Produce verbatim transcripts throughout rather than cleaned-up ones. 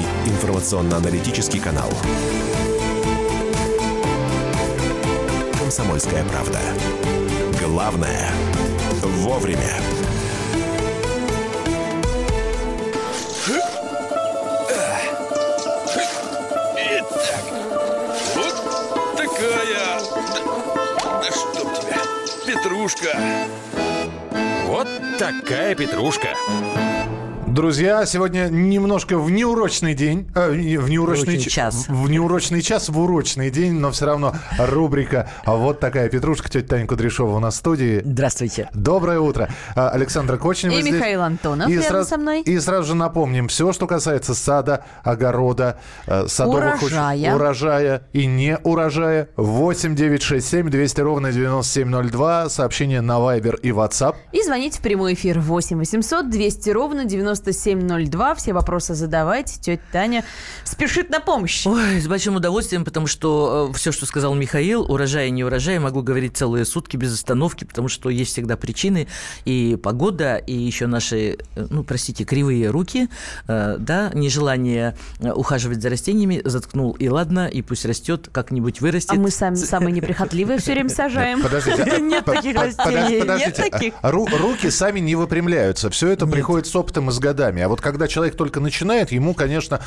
Утренний информационно-аналитический канал «Комсомольская правда». Главное – вовремя. Итак, вот такая. Да, да чтоб тебя, петрушка. Вот такая петрушка. Друзья, сегодня немножко в неурочный день, э, в неурочный ч... час, в неурочный час, в урочный день, но все равно рубрика «Вот такая петрушка». Тетя Таня Кудряшова у нас в студии. Здравствуйте. Доброе утро. Александра Кочнева и здесь. Михаил Антонов и рядом сра... со мной. И сразу же напомним, все, что касается сада, огорода, садовых урожая, уч... урожая и не урожая, восемь девятьсот шестьдесят семь двести ровно девяносто семь ноль два, сообщение на Вайбер и WhatsApp. И звоните в прямой эфир восемь восемьсот двести ровно девяносто семь ноль два. Все вопросы задавайте. Тетя Таня спешит на помощь. Ой, с большим удовольствием, потому что все, что сказал Михаил, урожай и не урожай, могу говорить целые сутки без остановки, потому что есть всегда причины. И погода, и еще наши, ну, простите, кривые руки, да, нежелание ухаживать за растениями. Заткнул, и ладно, и пусть растет, как-нибудь вырастет. А мы сами самые неприхотливые все время сажаем. Нет таких растений. Нет таких. Руки сами не выпрямляются. Все это приходит с опытом и с годами. А вот когда человек только начинает, ему, конечно,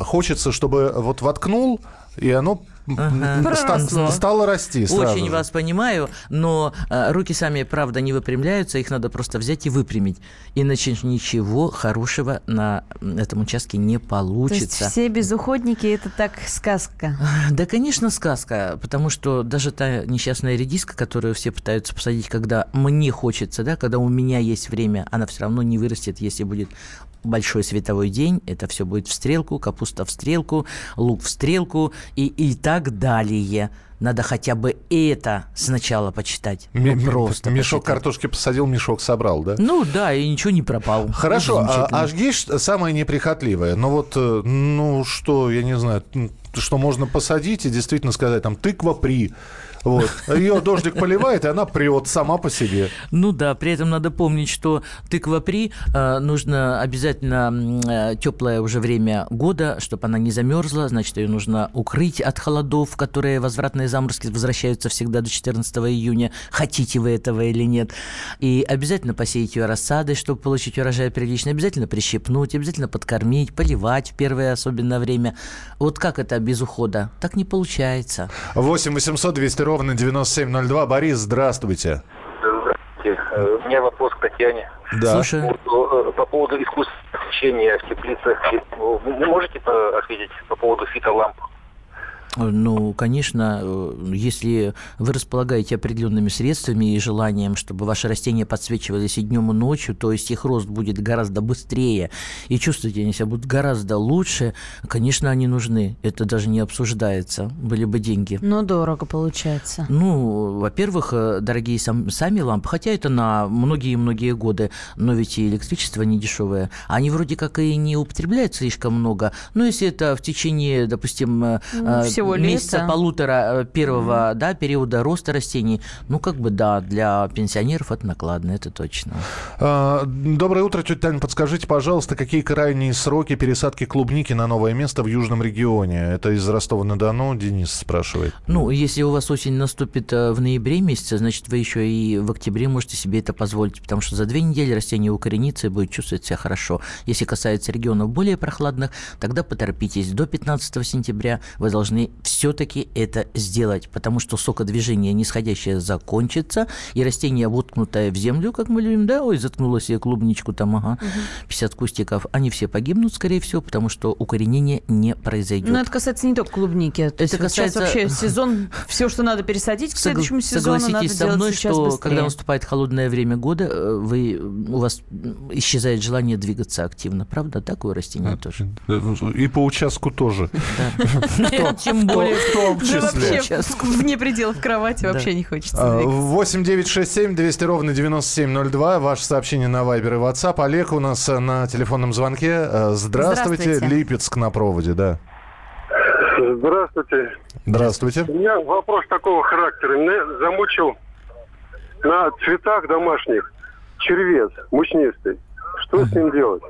хочется, чтобы вот воткнул, и оно... Ага. Стало, стало расти сразу. Очень же вас понимаю, но э, руки сами, правда, не выпрямляются. Их надо просто взять и выпрямить. Иначе ничего хорошего на этом участке не получится. То есть все безуходники – это так сказка? Да, конечно, сказка. Потому что даже та несчастная редиска, которую все пытаются посадить, когда мне хочется, да, когда у меня есть время, она все равно не вырастет, если будет большой световой день. Это все будет в стрелку, капуста в стрелку, лук в стрелку и, и так так далее. Надо хотя бы это сначала почитать. М- ну, просто мешок почитать. Картошки посадил, мешок собрал, да? Ну да, и ничего не пропал. Хорошо, а ажгиш самое неприхотливое. Но вот, ну что, я не знаю, что можно посадить и действительно сказать, там, тыква при... Вот. Ее дождик поливает, и она прет сама по себе. Ну да, при этом надо помнить, что тыква при э, нужно обязательно э, теплое уже время года, чтобы она не замерзла. Значит, ее нужно укрыть от холодов, которые возвратные заморозки возвращаются всегда до четырнадцатого июня. Хотите вы этого или нет. И обязательно посеять ее рассадой, чтобы получить урожай прилично. Обязательно прищепнуть, обязательно подкормить, поливать в первое особенно время. Вот как это без ухода? Так не получается. восемь восемьсот двести ровно девяносто семь ноль два. Борис, здравствуйте. Здравствуйте. У меня вопрос к Татьяне. Да. Слушаю. По поводу искусственного освещения в теплицах. Вы можете ответить по поводу фитоламп? Ну, конечно, если вы располагаете определенными средствами и желанием, чтобы ваши растения подсвечивались и днем, и ночью, то есть их рост будет гораздо быстрее, и чувствовать они себя будут гораздо лучше, конечно, они нужны. Это даже не обсуждается. Были бы деньги. Но дорого получается. Ну, во-первых, дорогие сам, сами лампы, хотя это на многие-многие годы, но ведь и электричество не дешевое. Они вроде как и не употребляют слишком много, но если это в течение, допустим, всего месяца полутора первого, да, периода роста растений. Ну, как бы, да, для пенсионеров это накладно, это точно. Доброе утро, тетя Таня. Подскажите, пожалуйста, какие крайние сроки пересадки клубники на новое место в Южном регионе? Это из Ростова-на-Дону, Денис спрашивает. Ну, если у вас осень наступит в ноябре месяце, значит, вы еще и в октябре можете себе это позволить, потому что за две недели растение укоренится и будет чувствовать себя хорошо. Если касается регионов более прохладных, тогда поторопитесь. До пятнадцатого сентября вы должны все-таки это сделать, потому что сокодвижение нисходящее закончится, и растение, воткнутое в землю, как мы любим, да, ой, заткнула себе клубничку там, ага, пятьдесят кустиков, они все погибнут, скорее всего, потому что укоренение не произойдет. Но это касается не только клубники. Это, это касается... Сейчас вообще сезон, все, что надо пересадить к следующему сезону, согласитесь надо делать со мной, сейчас что быстрее. Когда наступает холодное время года, вы, у вас исчезает желание двигаться активно, правда? Такое растение тоже. И по участку тоже. Тем более, в том числе. Да вообще, вне пределов кровати вообще не хочется. восемь девятьсот шестьдесят семь двести ровно девяносто семь ноль два. Ваше сообщение на Вайбер и WhatsApp. Олег у нас на телефонном звонке. Здравствуйте. Здравствуйте. Липецк на проводе, да. Здравствуйте. Здравствуйте. У меня вопрос такого характера. Меня замучил на цветах домашних червец мучнистый. Что с ним делать?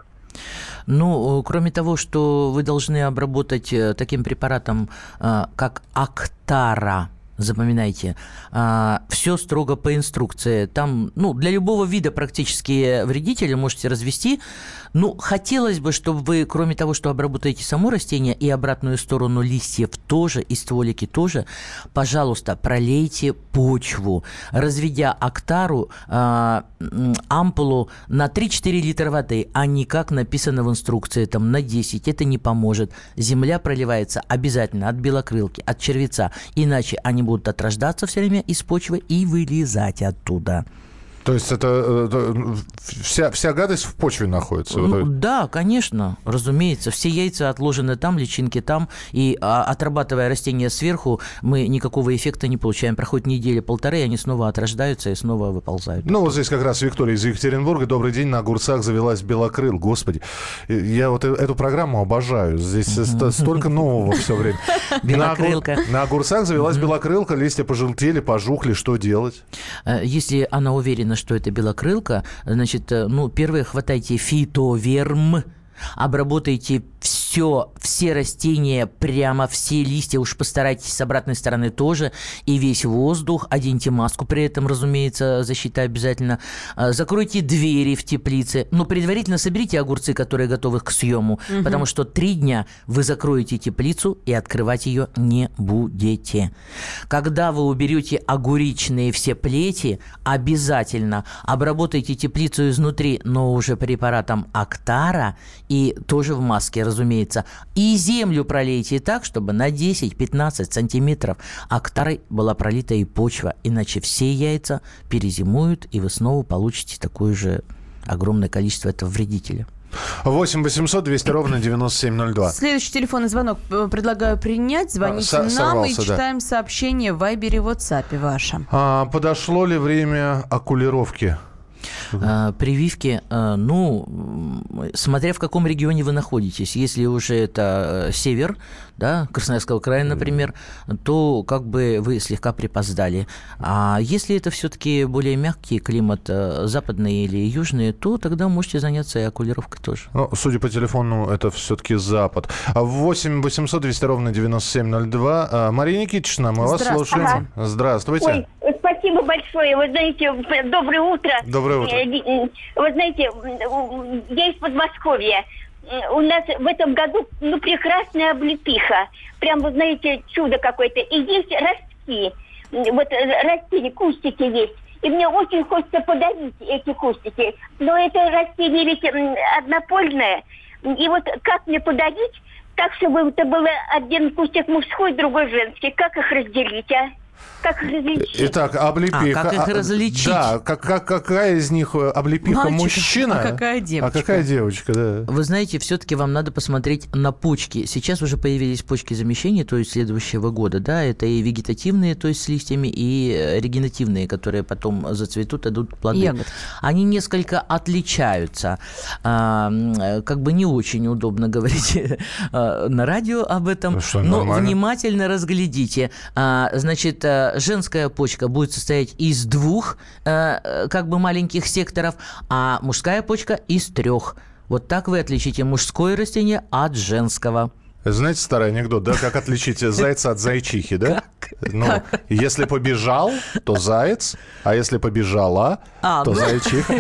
Ну, кроме того, что вы должны обработать таким препаратом, как Актара, запоминайте, все строго по инструкции. Там, ну, для любого вида практически вредителя можете развести. Ну, хотелось бы, чтобы вы, кроме того, что обработаете само растение и обратную сторону листьев тоже, и стволики тоже, пожалуйста, пролейте почву, разведя Актару, а, ампулу на три-четыре литра воды, а не как написано в инструкции, там, на десять. Это не поможет. Земля проливается обязательно от белокрылки, от червяца, иначе они будут отрождаться все время из почвы и вылезать оттуда. То есть это, это вся, вся гадость в почве находится? Ну, да, конечно, разумеется. Все яйца отложены там, личинки там. И а, отрабатывая растения сверху, мы никакого эффекта не получаем. Проходит неделя-полторы, и они снова отрождаются и снова выползают. Ну, вот здесь как раз Виктория из Екатеринбурга. Добрый день, на огурцах завелась белокрыл. Господи, я вот эту программу обожаю. Здесь mm-hmm. столько нового все время. Белокрылка. На огурцах завелась белокрылка, листья пожелтели, пожухли. Что делать? Если она уверена, что это белокрылка, значит, ну, первое, хватайте фитоверм, обработайте все, все растения, прямо все листья, уж постарайтесь с обратной стороны тоже, и весь воздух, оденьте маску при этом, разумеется, защита обязательно, закройте двери в теплице, но предварительно соберите огурцы, которые готовы к съему, угу. потому что три дня вы закроете теплицу и открывать ее не будете. Когда вы уберете огуречные все плети, обязательно обработайте теплицу изнутри, но уже препаратом Актара, и тоже в маске, разумеется. И землю пролейте так, чтобы на десять-пятнадцать сантиметров Актарой была пролита и почва. Иначе все яйца перезимуют, и вы снова получите такое же огромное количество этого вредителя. восемь восемьсот двести ровно девяносто семь ноль два. Следующий телефонный звонок предлагаю принять. Звоните Со- нам и читаем да. сообщение в Вайбере, в WhatsApp вашем. А, подошло ли время окулировки? Uh-huh. Прививки, ну, смотря в каком регионе вы находитесь. Если уже это север, да, Красноярского края, например, uh-huh. то как бы вы слегка припоздали. А если это все-таки более мягкий климат, западный или южный, то тогда можете заняться и окулировкой тоже. Ну, судя по телефону, это все-таки запад. восемь восемьсот двести ровно девяносто семь ноль два. Мария Никитична, мы вас слушаем. Ага. Здравствуйте. Ой, спасибо большое. Вы знаете, доброе утро. Доброе утро. Вы знаете, я из Подмосковья. У нас в этом году, ну, прекрасная облепиха. Прям, вы знаете, чудо какое-то. И есть ростки. Вот растения, кустики есть. И мне очень хочется подавить эти кустики. Но это растение ведь однопольное. И вот как мне подавить так, чтобы это было один кустик мужской, другой женский? Как их разделить, а? Как их различить? Итак, облепиха. А, как их различить? Да, как, как, какая из них облепиха? Мальчик, мужчина? А какая девочка? А какая девочка, да. Вы знаете, все-таки вам надо посмотреть на почки. Сейчас уже появились почки замещения, то есть следующего года, да, это и вегетативные, то есть с листьями, и регенеративные, которые потом зацветут, дадут плоды. Ягод. Они несколько отличаются. А, как бы не очень удобно говорить на радио об этом, что, но нормально. Внимательно разглядите. А, значит, женская почка будет состоять из двух э, как бы маленьких секторов, а мужская почка из трех. Вот так вы отличите мужское растение от женского. Знаете старый анекдот, да? Как отличить зайца от зайчихи, да? Как? Ну, как? Если побежал, то заяц, а если побежала, а, то да? зайчиха.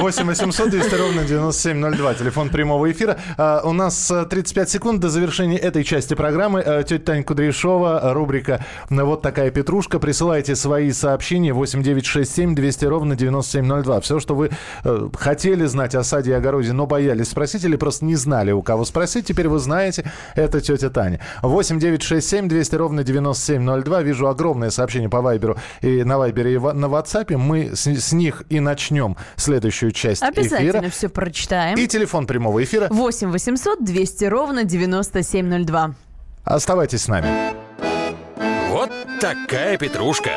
восемь восемьсот двести ровно девяносто семь ноль два, телефон прямого эфира. А, у нас тридцать пять секунд до завершения этой части программы. А, тетя Таня Кудряшова, рубрика «Вот такая петрушка». Присылайте свои сообщения восемь девятьсот шестьдесят семь двести ровно девяносто семь ноль два. Все, что вы э, хотели знать о саде и огороде, но боялись спросить или просто не знали, у кого спросить, теперь вы знаете. Это тетя Таня. восемь девятьсот шестьдесят семь двести ровно девяносто семь ноль два. Вижу огромное сообщение по Вайберу и на Вайбере, и на WhatsApp. Мы с, с них и начнем следующую часть Обязательно эфира. Обязательно все прочитаем. И телефон прямого эфира. восемь восемьсот двести ровно девяносто семь ноль два. Оставайтесь с нами. Вот такая петрушка.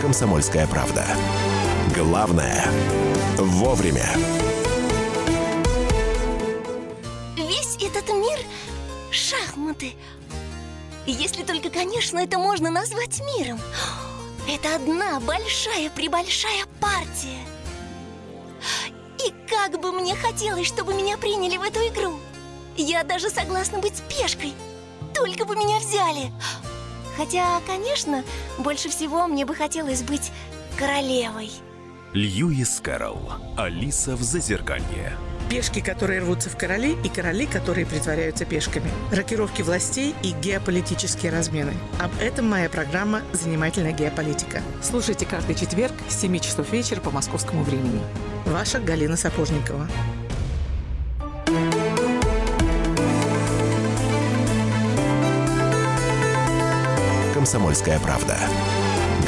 Комсомольская правда. Главное – вовремя. Весь этот мир – шахматы. Если только, конечно, это можно назвать миром. Это одна большая-пребольшая партия. И как бы мне хотелось, чтобы меня приняли в эту игру. Я даже согласна быть пешкой, только бы меня взяли. Хотя, конечно, больше всего мне бы хотелось быть королевой. Льюис Кэрол. Алиса в Зазеркалье. Пешки, которые рвутся в короли, и короли, которые притворяются пешками. Рокировки властей и геополитические размены. Об этом моя программа «Занимательная геополитика». Слушайте каждый четверг с семи часов вечера по московскому времени. Ваша Галина Сапожникова. «Комсомольская правда».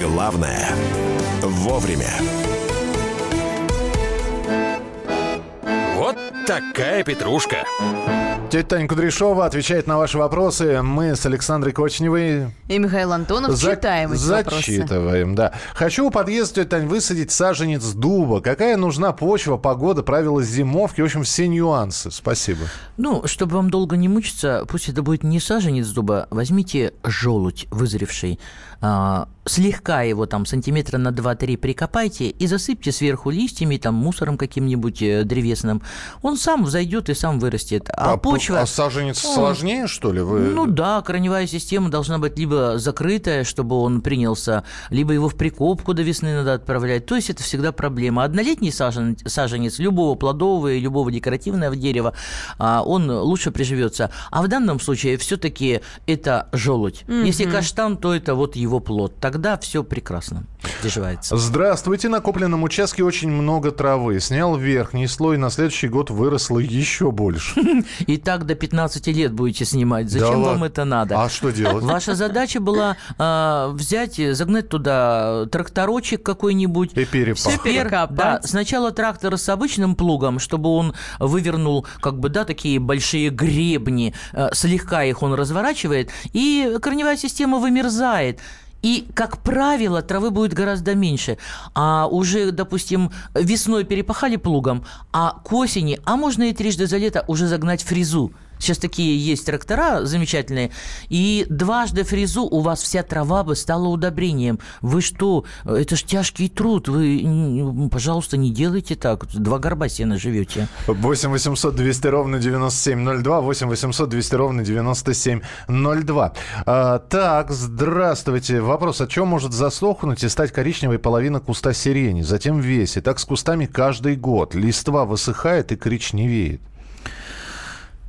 Главное – вовремя. Вот такая петрушка. Тетя Таня Кудряшова отвечает на ваши вопросы. Мы с Александрой Кочневой и Михаил Антонов за... читаем эти вопросы. Зачитываем, да. Хочу у подъезда, тетя Тань, высадить саженец дуба. Какая нужна почва, погода, правила зимовки? В общем, все нюансы. Спасибо. Ну, чтобы вам долго не мучиться, пусть это будет не саженец дуба. Возьмите желудь вызревший, а, слегка его там сантиметра на два-три прикопайте и засыпьте сверху листьями, там мусором каким-нибудь древесным. Он сам взойдет и сам вырастет. А, а почва... А саженец он... сложнее, что ли? Вы... Ну да, корневая система должна быть либо закрытая, чтобы он принялся, либо его в прикопку до весны надо отправлять. То есть это всегда проблема. Однолетний саженец, саженец любого плодового и любого декоративного дерева, он лучше приживется. А в данном случае все-таки это желудь. Mm-hmm. Если каштан, то это вот его плод. Тогда все прекрасно приживается. Здравствуйте. На купленном участке очень много травы. Снял верхний слой, на следующий год выросло еще больше. И так до пятнадцати лет будете снимать. Зачем да вам это надо? А что делать? Ваша задача была э, взять, загнать туда тракторочек какой-нибудь. И перекопать. Пер... Да, сначала трактор с обычным плугом, чтобы он вывернул, как бы, да, такие большие гребни. Э, слегка их он разворачивает, и корневая система вымерзает. И, как правило, травы будет гораздо меньше. А уже, допустим, весной перепахали плугом, а к осени, а можно и трижды за лето уже загнать фрезу. Сейчас такие есть трактора замечательные. И дважды фрезу, у вас вся трава бы стала удобрением. Вы что? Это ж тяжкий труд. Вы, пожалуйста, не делайте так. Два горба сена живете. восемь восемьсот двести ровно девяносто семь ноль два. восемь восемьсот двести ровно девяносто семь ноль два. А, так, здравствуйте. Вопрос. От чего может засохнуть и стать коричневой половина куста сирени? Затем весь. И так с кустами каждый год. Листва высыхает и коричневеет.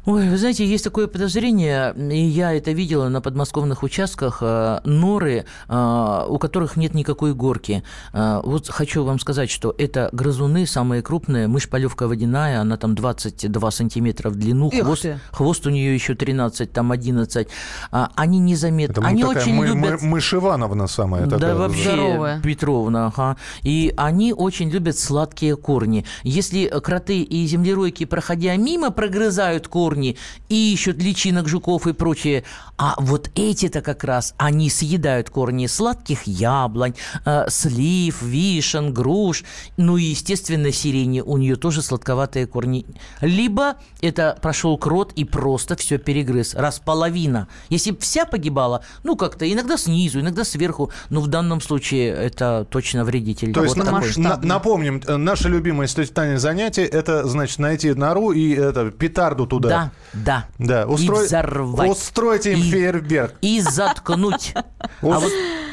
Ой, вы знаете, есть такое подозрение, и я это видела на подмосковных участках, норы, у которых нет никакой горки. Вот хочу вам сказать, что это грызуны самые крупные, мышь полевка водяная, она там двадцать два сантиметра в длину, хвост, хвост у нее еще тринадцать, там одиннадцать. Они незаметны. Они такая очень мы, любят... Мы, мышь Ивановна самая такая. Да, вообще здоровая. Петровна, ага. И они очень любят сладкие корни. Если кроты и землеройки, проходя мимо, прогрызают корни, и ищут личинок, жуков и прочее. А вот эти-то как раз, они съедают корни сладких яблонь, э, слив, вишен, груш. Ну и, естественно, сирени. У нее тоже сладковатые корни. Либо это прошел крот и просто все перегрыз. Раз половина. Если бы вся погибала, ну как-то иногда снизу, иногда сверху. Но в данном случае это точно вредитель. То вот есть такой. На, напомним, наше любимое с тетей Таней занятие, это, значит, найти нору и это, петарду туда. Да, да, да. Устро... И взорвать. Устройте им и... фейерверк. И заткнуть.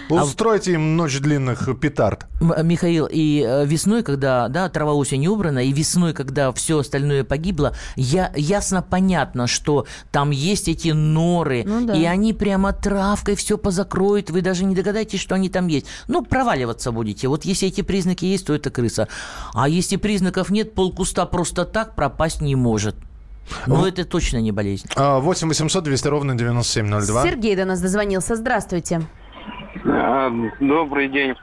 Устройте им ночь длинных петард. Михаил, и весной, когда да, трава осенью убрана, и весной, когда все остальное погибло, я, ясно понятно, что там есть эти норы, ну, да. И они прямо травкой все позакроют, вы даже не догадаетесь, что они там есть. Ну, проваливаться будете. Вот если эти признаки есть, то это крыса. А если признаков нет, полкуста просто так пропасть не может. Но ну, это точно не болезнь. восемь восемьсот двести ровно девяносто семь ноль два. Сергей до нас дозвонился. Здравствуйте. Добрый день.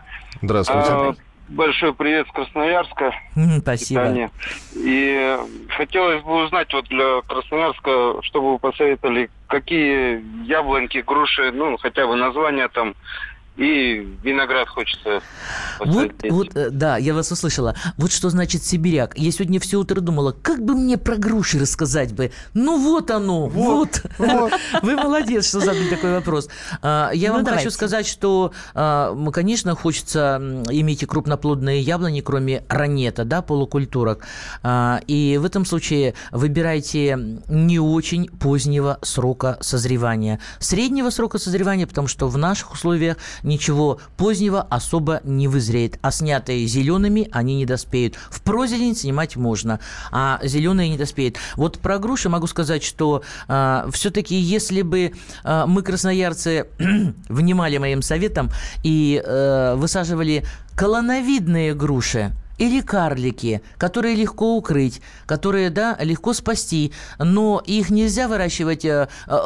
Здравствуйте. А, большой привет с Красноярска. Спасибо. Питание. И хотелось бы узнать вот для Красноярска, что бы вы посоветовали, какие яблоньки, груши, ну хотя бы названия там И виноград хочется посадить. Вот, вот, да, я вас услышала. Вот что значит сибиряк. Я сегодня все утро думала, как бы мне про груши рассказать бы. Ну вот оно, вот. вот. вот. Вы молодец, что задали такой вопрос. Я ну, вам давайте. хочу сказать, что, конечно, хочется иметь и крупноплодные яблони, кроме ранета, да, полукультурок. И в этом случае выбирайте не очень позднего срока созревания. Среднего срока созревания, потому что в наших условиях ничего позднего особо не вызреет. А снятые зелеными они не доспеют. В прозелень снимать можно, а зеленые не доспеют. Вот про груши могу сказать, что э, все-таки если бы э, мы, красноярцы, внимали моим советам и э, высаживали колоновидные груши, или карлики, которые легко укрыть, которые, да, легко спасти, но их нельзя выращивать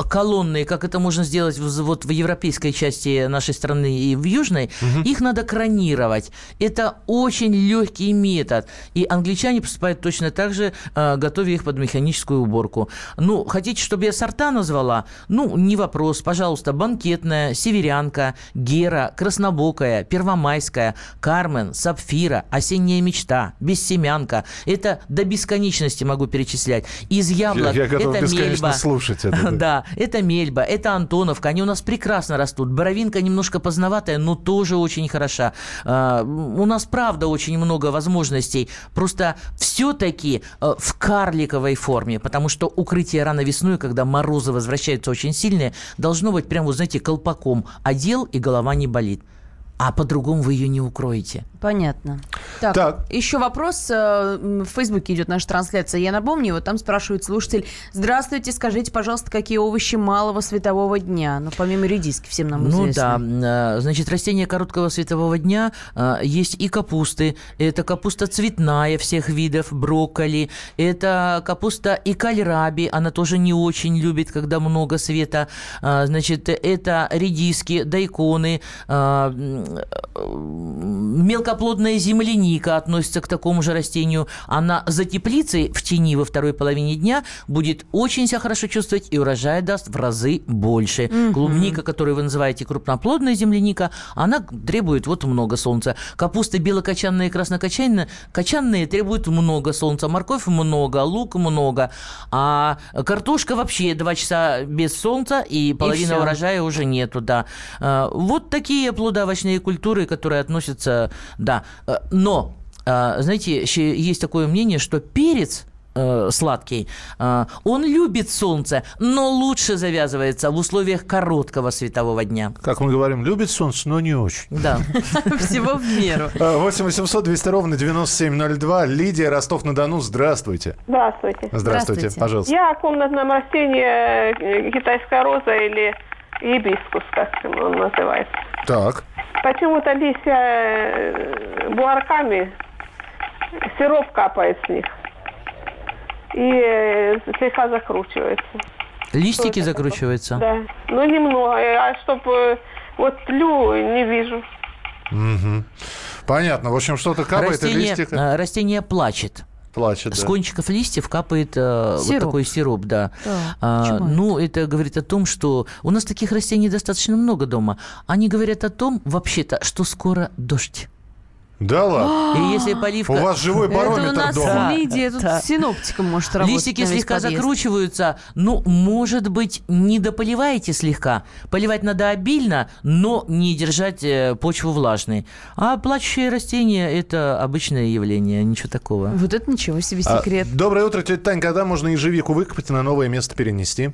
колонны, как это можно сделать вот в европейской части нашей страны и в южной. Угу. Их надо кронировать. Это очень легкий метод. И англичане поступают точно так же, готовя их под механическую уборку. Ну, хотите, чтобы я сорта назвала? Ну, не вопрос. Пожалуйста, банкетная, северянка, гера, краснобокая, первомайская, кармен, сапфира, осенняя мечта, бессемянка. Это до бесконечности могу перечислять. Из яблок я, я готов это мельба. Слушать это, да. да, это мельба, это антоновка. Они у нас прекрасно растут. Боровинка немножко поздноватая, но тоже очень хороша. А, у нас, правда, очень много возможностей. Просто все-таки а, в карликовой форме, потому что укрытие рано весной, когда морозы возвращаются очень сильные, должно быть прямо, вот, знаете, колпаком одел и голова не болит. А по-другому вы ее не укроете. Понятно. Так, так. еще вопрос. В Фейсбуке идет наша трансляция. Я напомню, вот там спрашивает слушатель. Здравствуйте, скажите, пожалуйста, какие овощи малого светового дня? Ну, помимо редиски, всем нам известны. Ну да, значит, растения короткого светового дня есть и капусты. Это капуста цветная всех видов, брокколи. Это капуста и кальраби. Она тоже не очень любит, когда много света. Значит, это редиски, дайконы, мелкоплодная земляника относится к такому же растению. Она за теплицей в тени во второй половине дня будет очень себя хорошо чувствовать и урожай даст в разы больше. Mm-hmm. Клубника, которую вы называете крупноплодная земляника, она требует вот много солнца. Капуста белокочанная и краснокочанная кочанные требуют много солнца. Морковь много, лук много. А картошка вообще два часа без солнца, и половина и урожая уже нету. Да. Вот такие плодовощные культуры, которые относятся, да. Но, знаете, есть такое мнение, что перец сладкий, он любит солнце, но лучше завязывается в условиях короткого светового дня. Как мы говорим, любит солнце, но не очень. Да, всего в меру. восемь восемьсот двести ровно девяносто семь ноль два. Лидия, Ростов-на-Дону, здравствуйте. Здравствуйте. Здравствуйте, пожалуйста. Я о комнатном растении китайская роза или гибискус, как он называется. Так. Почему-то листья буарками, сироп капает с них и слегка закручивается. Листики закручиваются? Да, но немного, а чтобы вот тлю не вижу. Угу. Понятно, в общем, что-то капает и листика. Растение плачет. Плачет, да. С кончиков листьев капает э, вот такой сироп, да. да. А, ну, это говорит о том, что у нас таких растений достаточно много дома. Они говорят о том, вообще-то, что скоро дождь. Да ладно? И если поливка... У вас живой барометр дома. Это у нас в Лидии, тут синоптиком может работать. Листики слегка закручиваются, ну, может быть, не дополиваете слегка. Поливать надо обильно, но не держать почву влажной. А плачущие растения – это обычное явление, ничего такого. Вот это ничего себе секрет. А, доброе утро, тетя Тань. Когда можно ежевику выкопать и на новое место перенести?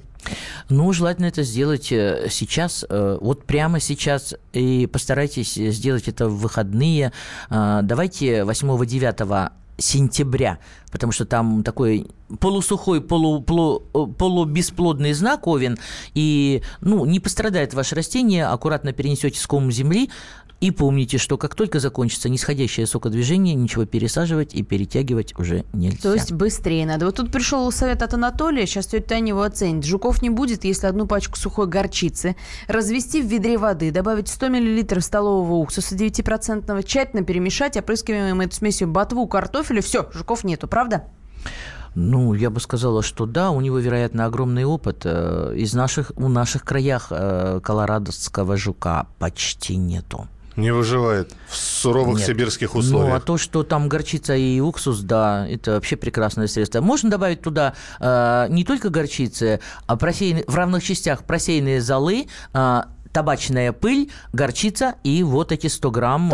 Ну, желательно это сделать сейчас, вот прямо сейчас, и постарайтесь сделать это в выходные. Давайте восьмого-девятого сентября, потому что там такой полусухой, полу, полу, полубесплодный знак овен, и, ну, не пострадает ваше растение, аккуратно перенесете ском земли, и помните, что как только закончится нисходящее сокодвижение, ничего пересаживать и перетягивать уже нельзя. То есть быстрее надо. Вот тут пришел совет от Анатолия, сейчас тетя Таня его оценит. Жуков не будет, если одну пачку сухой горчицы развести в ведре воды, добавить сто миллилитров столового уксуса девять процентов, тщательно перемешать, опрыскиваем эту смесью ботву, картофель, и все, жуков нету, правда? Ну, я бы сказала, что да, у него, вероятно, огромный опыт. Из наших, у наших краях колорадского жука почти нету. Не выживает в суровых Нет. сибирских условиях. Ну, а то, что там горчица и уксус, да, это вообще прекрасное средство. Можно добавить туда э, не только горчицы, а просеян... в равных частях просеянные золы, э, табачная пыль, горчица и вот эти сто грамм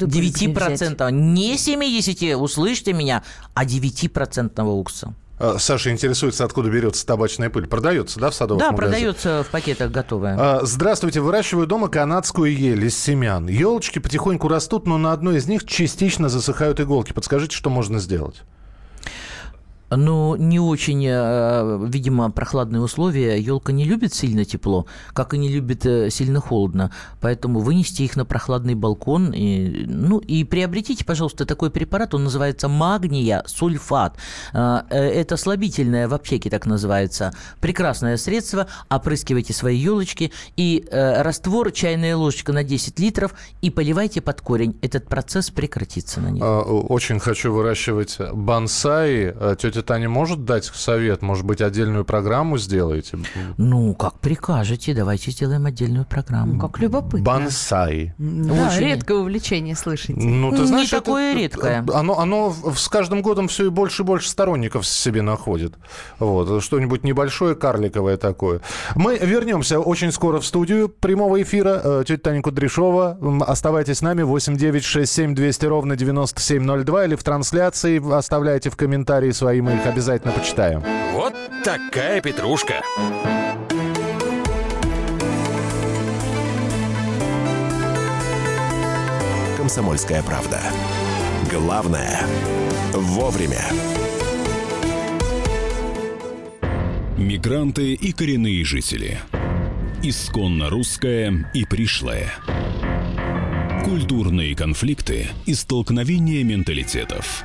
девять процентов. Не семьдесят процентов, услышьте меня, а девять процентов уксуса. Саша интересуется, откуда берется табачная пыль. Продается, да, в садовых да, магазинах? Да, продается в пакетах готовая. Здравствуйте. Выращиваю дома канадскую ель из семян. Елочки потихоньку растут, но на одной из них частично засыхают иголки. Подскажите, что можно сделать? Ну, не очень, видимо, прохладные условия. Елка не любит сильно тепло, как и не любит сильно холодно. Поэтому вынести их на прохладный балкон. И, ну, и приобретите, пожалуйста, такой препарат. Он называется магния сульфат. Это слабительное, в аптеке так называется. Прекрасное средство. Опрыскивайте свои елочки. И раствор, чайная ложечка на десять литров. И поливайте под корень. Этот процесс прекратится на ней. Очень хочу выращивать бонсай. Тетя Таня может дать совет? Может быть, отдельную программу сделаете? Ну, как прикажете. Давайте сделаем отдельную программу. Ну, как любопытно. Бонсай. Да, очень... редкое увлечение, слышите. Ну, ты знаешь, не такое это... редкое. Оно, оно с каждым годом все и больше и больше сторонников себе находит. Вот. Что-нибудь небольшое, карликовое такое. Мы вернемся очень скоро в студию прямого эфира. Тетя Таня Кудряшова. Оставайтесь с нами. восемь девятьсот шестьдесят семь двести ровно девяносто семь ноль два. Или в трансляции оставляйте в комментарии свои. Мы их обязательно почитаем. Вот такая петрушка. Комсомольская правда. Главное – вовремя. Мигранты и коренные жители. Исконно русское и пришлое. Культурные конфликты и столкновения менталитетов.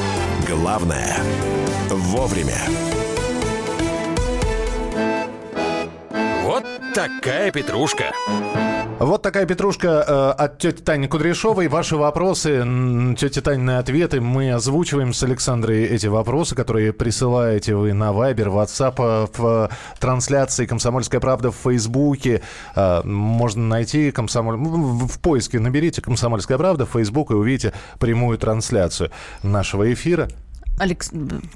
Главное – вовремя. Вот такая петрушка. Вот такая петрушка от тети Тани Кудряшовой. Ваши вопросы, тетя Таниные ответы. Мы озвучиваем с Александрой эти вопросы, которые присылаете вы на Вайбер, WhatsApp, в трансляции «Комсомольская правда» в Фейсбуке. Можно найти комсомоль... в поиске наберите «Комсомольская правда» в Фейсбук и увидите прямую трансляцию нашего эфира. Алекс...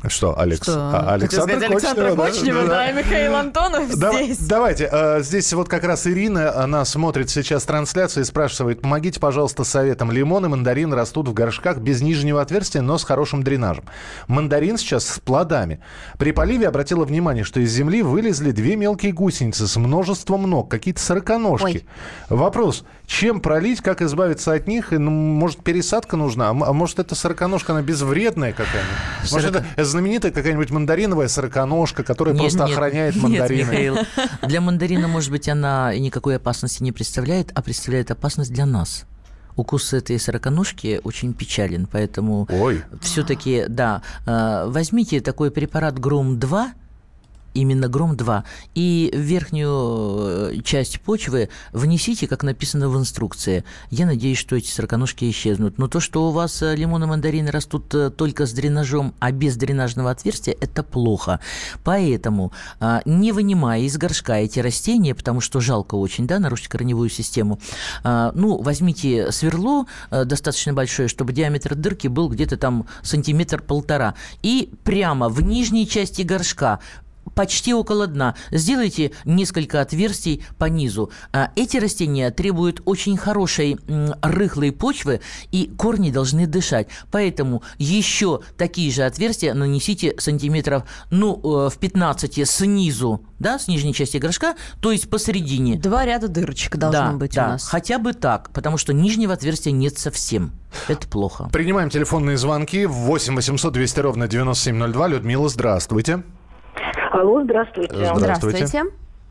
Что, Алекс? Что? Александра Кочнева, Александра Кочнева, да, да, да, и Михаил Антонов да, здесь. Давайте, здесь вот как раз Ирина, она смотрит сейчас трансляцию и спрашивает, помогите, пожалуйста, советом. Лимон и мандарин растут в горшках без нижнего отверстия, но с хорошим дренажем. Мандарин сейчас с плодами. При поливе обратила внимание, что из земли вылезли две мелкие гусеницы с множеством ног, какие-то сороконожки. Ой. Вопрос, чем пролить, как избавиться от них? И, ну, может, пересадка нужна? А может, эта сороконожка, она безвредная какая-нибудь? Может, сорок... это знаменитая какая-нибудь мандариновая сороконожка, которая нет, просто нет, охраняет нет, мандарины? Михаил, для мандарина, может быть, она никакой опасности не представляет, а представляет опасность для нас. Укус этой сороконожки очень печален, поэтому Ой. все-таки, да, возьмите такой препарат Гром два, именно Гром два, и в верхнюю часть почвы внесите, как написано в инструкции. Я надеюсь, что эти сороконожки исчезнут. Но то, что у вас лимоны и мандарины растут только с дренажом, а без дренажного отверстия, это плохо. Поэтому не вынимая из горшка эти растения, потому что жалко очень, да, нарушить корневую систему, ну, возьмите сверло достаточно большое, чтобы диаметр дырки был где-то там сантиметр-полтора, и прямо в нижней части горшка почти около дна. Сделайте несколько отверстий по низу. Эти растения требуют очень хорошей рыхлой почвы, и корни должны дышать. Поэтому еще такие же отверстия нанесите сантиметров, ну, в пятнадцать снизу, да, с нижней части горшка, то есть посередине. Два ряда дырочек должно да, быть да, у нас. Хотя бы так, потому что нижнего отверстия нет совсем. Это плохо. Принимаем телефонные звонки. восемь восемьсот двести ровно девяносто семь ноль два. Людмила, здравствуйте. Алло, здравствуйте. Здравствуйте. Здравствуйте.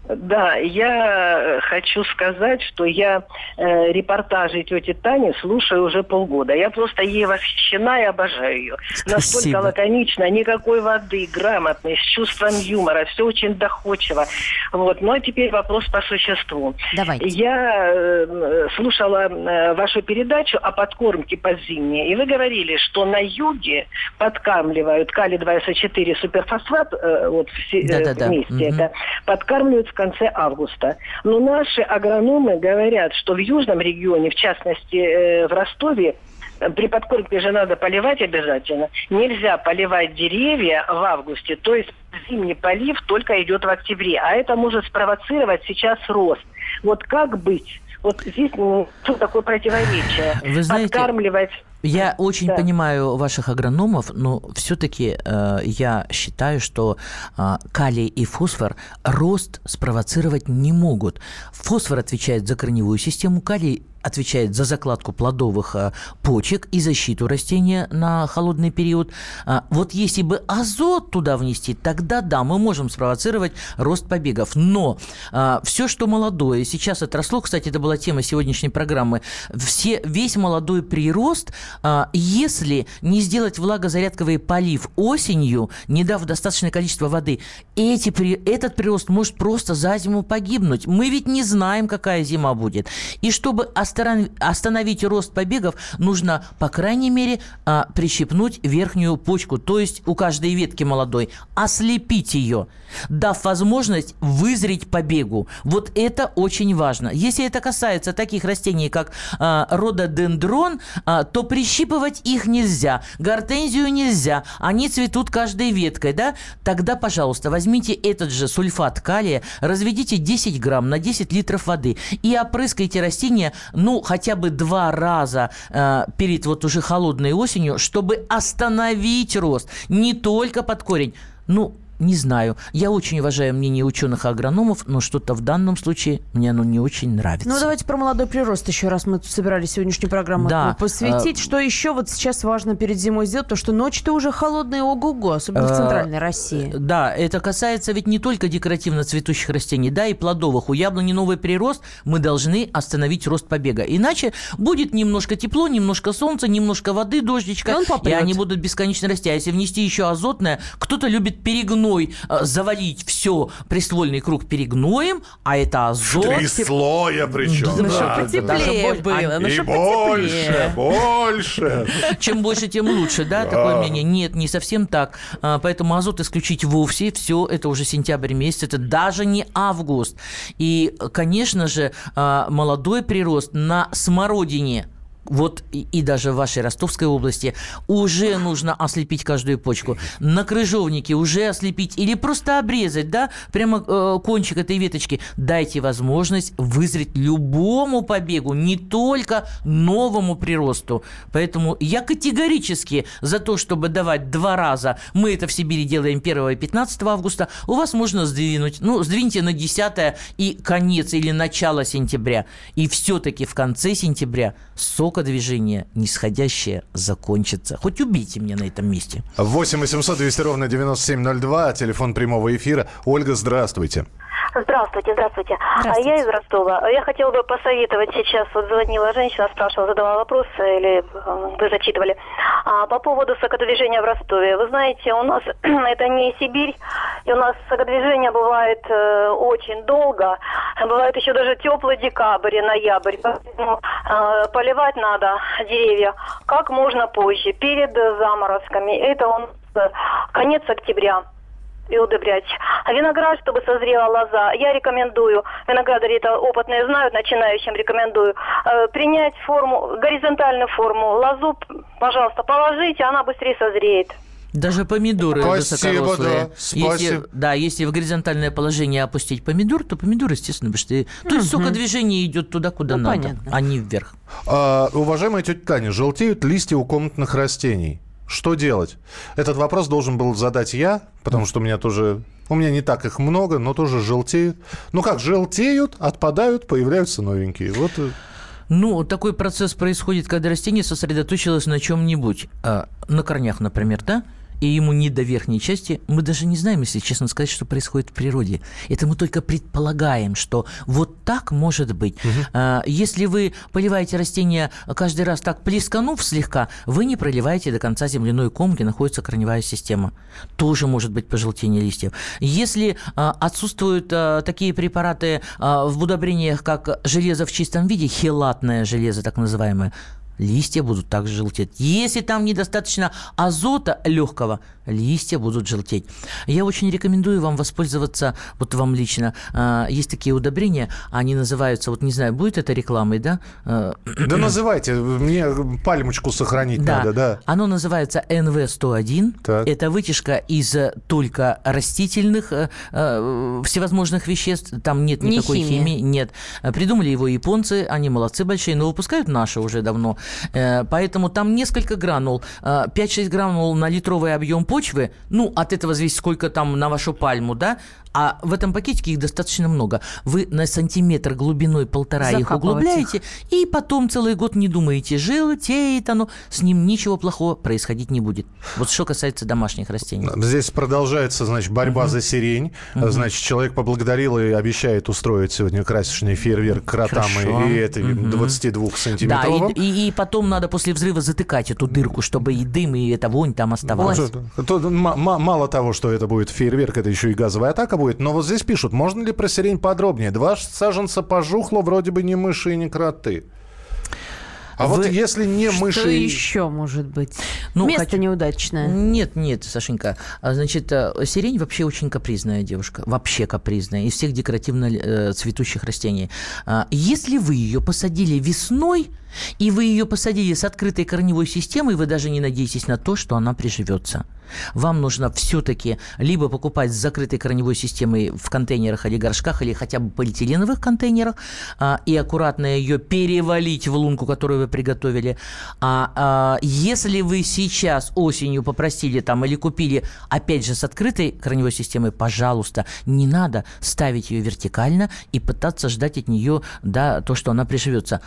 Да, я хочу сказать, что я э, репортажи тети Тани слушаю уже полгода. Я просто ей восхищена и обожаю ее. Спасибо. Настолько лаконично, никакой воды, грамотной, с чувством юмора, все очень доходчиво. Вот. Ну а теперь вопрос по существу. Давайте. Я э, слушала э, вашу передачу о подкормке подзимней, и вы говорили, что на юге подкармливают калий-два эс о четыре суперфосфат, э, вот все, э, вместе, угу. это, подкармливают в конце августа. Но наши агрономы говорят, что в южном регионе, в частности в Ростове, при подкормке же надо поливать обязательно. Нельзя поливать деревья в августе, то есть зимний полив только идет в октябре. А это может спровоцировать сейчас рост. Вот как быть? Вот здесь ну, что такое противоречие? Вы знаете, подкармливать... Я очень да. понимаю ваших агрономов, но все-таки э, я считаю, что э, калий и фосфор рост спровоцировать не могут. Фосфор отвечает за корневую систему, калий отвечает за закладку плодовых э, почек и защиту растения на холодный период. Э, вот если бы азот туда внести, тогда да, мы можем спровоцировать рост побегов. Но э, все, что молодое, сейчас отросло, кстати, это была тема сегодняшней программы, все, весь молодой прирост, если не сделать влагозарядковый полив осенью, не дав достаточное количество воды, эти, этот прирост может просто за зиму погибнуть. Мы ведь не знаем, какая зима будет. И чтобы остановить рост побегов, нужно, по крайней мере, прищипнуть верхнюю почку, то есть у каждой ветки молодой, ослепить ее, дав возможность вызреть побегу. Вот это очень важно. Если это касается таких растений, как рододендрон, то прищипывать их нельзя, гортензию нельзя, они цветут каждой веткой, да? Тогда, пожалуйста, возьмите этот же сульфат калия, разведите десять грамм на десять литров воды и опрыскайте растения, ну, хотя бы два раза э, перед вот уже холодной осенью, чтобы остановить рост, не только под корень. Ну, не знаю. Я очень уважаю мнение ученых-агрономов, но что-то в данном случае мне оно не очень нравится. Ну, давайте про молодой прирост еще раз. Мы собирались сегодняшнюю программу да. посвятить. Что еще вот сейчас важно перед зимой сделать? Потому что ночи-то уже холодные, ого-го, особенно в центральной России. Да, это касается ведь не только декоративно цветущих растений, да, и плодовых. У яблони новый прирост, мы должны остановить рост побега. Иначе будет немножко тепло, немножко солнца, немножко воды, дождичка, и они будут бесконечно расти. А если внести еще азотное, кто-то любит перегнуть, завалить все приствольный круг перегноем, а это азот. Три слоя причем. Ну, да, чтобы потеплее да. было. Ну, и чтобы потеплее. больше, больше. Чем больше, тем лучше, да, да, такое мнение? Нет, не совсем так. Поэтому азот исключить вовсе. Все, это уже сентябрь месяц, это даже не август. И, конечно же, молодой прирост на смородине, вот и, и даже в вашей Ростовской области уже нужно ослепить каждую почку. На крыжовнике уже ослепить или просто обрезать, да, прямо э, кончик этой веточки. Дайте возможность вызреть любому побегу, не только новому приросту. Поэтому я категорически за то, чтобы давать два раза. Мы это в Сибири делаем первого и пятнадцатого августа. У вас можно сдвинуть, ну, сдвиньте на десятое и конец или начало сентября. И все-таки в конце сентября сок движение нисходящее закончится. Хоть убейте меня на этом месте. восемь восемьсот двести ровно девяносто семь ноль два, телефон прямого эфира. Ольга, здравствуйте. Здравствуйте, здравствуйте. здравствуйте. Я из Ростова. Я хотела бы посоветовать сейчас, вот звонила женщина, спрашивала, задавала вопрос, или вы зачитывали, а, по поводу сокодвижения в Ростове. Вы знаете, у нас это не Сибирь, и у нас сокодвижение бывает э, очень долго, бывает еще даже теплый декабрь и ноябрь, поэтому э, поливать надо деревья как можно позже, перед заморозками. Это он конец октября. И удобрять. А виноград, чтобы созрела лоза, я рекомендую, виноградари это опытные знают, начинающим рекомендую, э, принять форму, горизонтальную форму, лозу, пожалуйста, положите, она быстрее созреет. Даже помидоры высокорослые. Да, да, если в горизонтальное положение опустить помидор, то помидор, естественно, потому что... Mm-hmm. То есть сокодвижение идет туда, куда ну, надо, понятно. А не вверх. А, уважаемая тетя Таня, желтеют листья у комнатных растений. Что делать? Этот вопрос должен был задать я, потому что у меня тоже... У меня не так их много, но тоже желтеют. Ну как, желтеют, отпадают, появляются новенькие. Вот... Ну, такой процесс происходит, когда растение сосредоточилось на чем-нибудь. На корнях, например, да? и ему не до верхней части. Мы даже не знаем, если честно сказать, что происходит в природе. Это мы только предполагаем, что вот так может быть. Угу. Если вы поливаете растения каждый раз так плесканув слегка, вы не проливаете до конца земляной ком, где находится корневая система. Тоже может быть пожелтение листьев. Если отсутствуют такие препараты в удобрениях, как железо в чистом виде, хелатное железо так называемое, листья будут также желтеть. Если там недостаточно азота легкого, листья будут желтеть. Я очень рекомендую вам воспользоваться, вот вам лично, есть такие удобрения, они называются, вот не знаю, будет это рекламой, да? Да называйте, мне пальмочку сохранить да. надо, да. Оно называется эн вэ сто один, так. Это вытяжка из только растительных всевозможных веществ, там нет не никакой химии. химии, нет. Придумали его японцы, они молодцы большие, но выпускают наши уже давно. Поэтому там несколько гранул, пять-шесть гранул на литровый объем почвы, ну, от этого зависит, сколько там на вашу пальму, да, а в этом пакетике их достаточно много. Вы на сантиметр глубиной полтора их углубляете, и потом целый год не думаете, желтеет оно, с ним ничего плохого происходить не будет. Вот что касается домашних растений. Здесь продолжается, значит, борьба угу. за сирень. Угу. Значит, человек поблагодарил и обещает устроить сегодня красочный фейерверк кротам и, и этой угу. двадцати двух сантиметровым. Да, и, и, и потом надо после взрыва затыкать эту дырку, чтобы и дым, и эта вонь там оставалась. Мало того, что это будет фейерверк, это еще и газовая атака будет. Но вот здесь пишут, можно ли про сирень подробнее? Два саженца пожухло, вроде бы не мыши и не кроты. А Вы... вот если не что мыши... Что еще может быть? Ну, место хоть... неудачное. Нет, нет, Сашенька. Значит, сирень вообще очень капризная девушка. Вообще капризная. Из всех декоративно цветущих растений. Если вы ее посадили весной, и вы ее посадили с открытой корневой системой, вы даже не надеетесь на то, что она приживется. Вам нужно все-таки либо покупать с закрытой корневой системой в контейнерах или горшках, или хотя бы полиэтиленовых контейнерах, а, и аккуратно ее перевалить в лунку, которую вы приготовили. А, а если вы сейчас осенью попросили там или купили, опять же, с открытой корневой системой, пожалуйста, не надо ставить ее вертикально и пытаться ждать от нее да, то, что она приживется.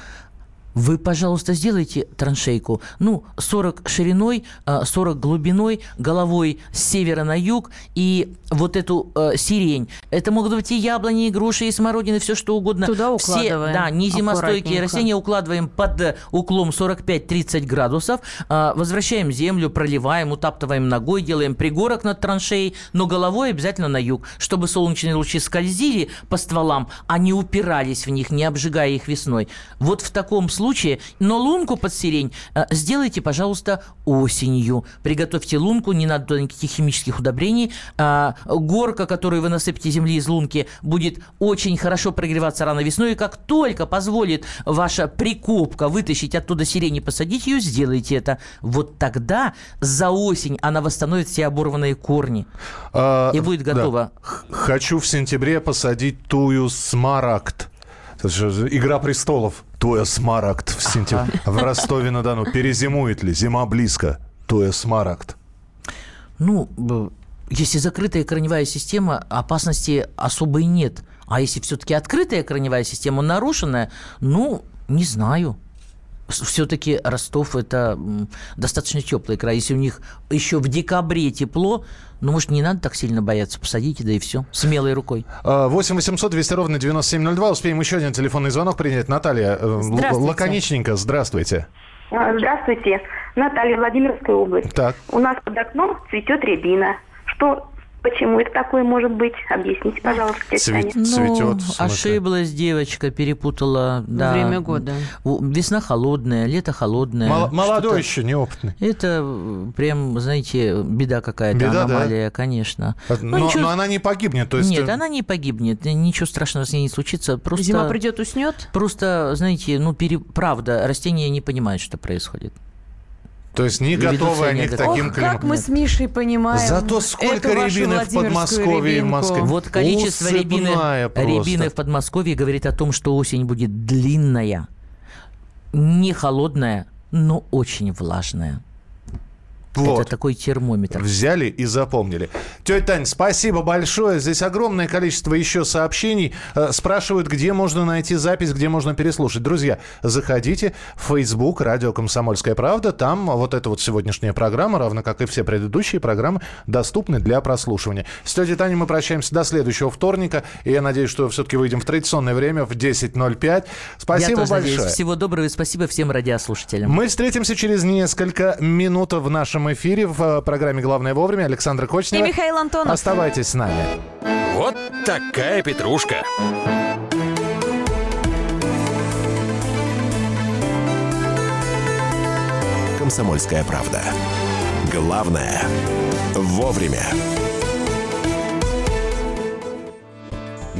Вы, пожалуйста, сделайте траншейку. Ну, сорок шириной, сорок глубиной, головой с севера на юг. И вот эту э, сирень. Это могут быть и яблони, и груши, и смородины, все что угодно. Туда укладываем. Все, да, незимостойкие растения укладываем под углом сорок пять тридцать градусов. Э, возвращаем землю, проливаем, утаптываем ногой, делаем пригорок над траншеей, но головой обязательно на юг, чтобы солнечные лучи скользили по стволам, а не упирались в них, не обжигая их весной. Вот в таком случае. Но лунку под сирень сделайте, пожалуйста, осенью. Приготовьте лунку, не надо никаких химических удобрений. Горка, которую вы насыпете земли из лунки, будет очень хорошо прогреваться рано весной. И как только позволит ваша прикопка вытащить оттуда сирень и посадить ее, сделайте это. Вот тогда за осень она восстановит все оборванные корни. А, и будет готова. Да. Хочу в сентябре посадить тую смарагд. Игра престолов. Туя Смарагд в сентябре. Ага. В Ростове-на-Дону. Перезимует ли? Зима близко. Туя Смарагд. Ну, если закрытая корневая система, опасности особой нет. А если все-таки открытая корневая система нарушенная, ну, не знаю. Все-таки Ростов – это достаточно теплый край. Если у них еще в декабре тепло, ну, может, не надо так сильно бояться. Посадите, да и все. Смелой рукой. восемь восемьсот двести ровно девяносто семь ноль два. Успеем еще один телефонный звонок принять. Наталья, л- лаконичненько, здравствуйте. Здравствуйте. Наталья, Владимирская область. Так. У нас под окном цветет рябина. Что... Почему это такое может быть? Объясните, пожалуйста, Татьяне. Цве- цветет. Ну, ошиблась девочка, перепутала. Да. Время года. Весна холодная, лето холодное. Мол- молодой еще, неопытный. Это прям, знаете, беда какая-то, беда, аномалия, да. Конечно. Но, ну, ничего... но она не погибнет. То есть... Нет, она не погибнет. Ничего страшного с ней не случится. Просто... Зима придет, уснет? Просто, знаете, ну, пере... правда, растения не понимают, что происходит. То есть не готовы они к таким климатам. Как мы с Мишей понимаем. Зато сколько рябины в Подмосковье и в Москве. Вот количество рябины, рябины в Подмосковье говорит о том, что осень будет длинная, не холодная, но очень влажная. Вот. Это такой термометр. Взяли и запомнили. Тетя Тань, спасибо большое. Здесь огромное количество еще сообщений. Спрашивают, где можно найти запись, где можно переслушать. Друзья, заходите в Facebook, радио «Комсомольская правда». Там вот эта вот сегодняшняя программа, равно как и все предыдущие программы, доступны для прослушивания. С тетей Таней мы прощаемся до следующего вторника. И я надеюсь, что все-таки выйдем в традиционное время в десять ноль пять. Спасибо я тоже большое. Надеюсь. Всего доброго и спасибо всем радиослушателям. Мы встретимся через несколько минут в нашем эфире в программе «Главное вовремя». Александра Кочнева и Михаил Антонов. Оставайтесь с нами. Вот такая петрушка. Комсомольская правда. Главное вовремя.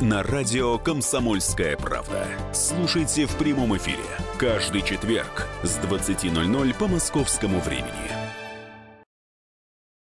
на радио «Комсомольская правда». Слушайте в прямом эфире каждый четверг с двадцати ноль ноль по московскому времени.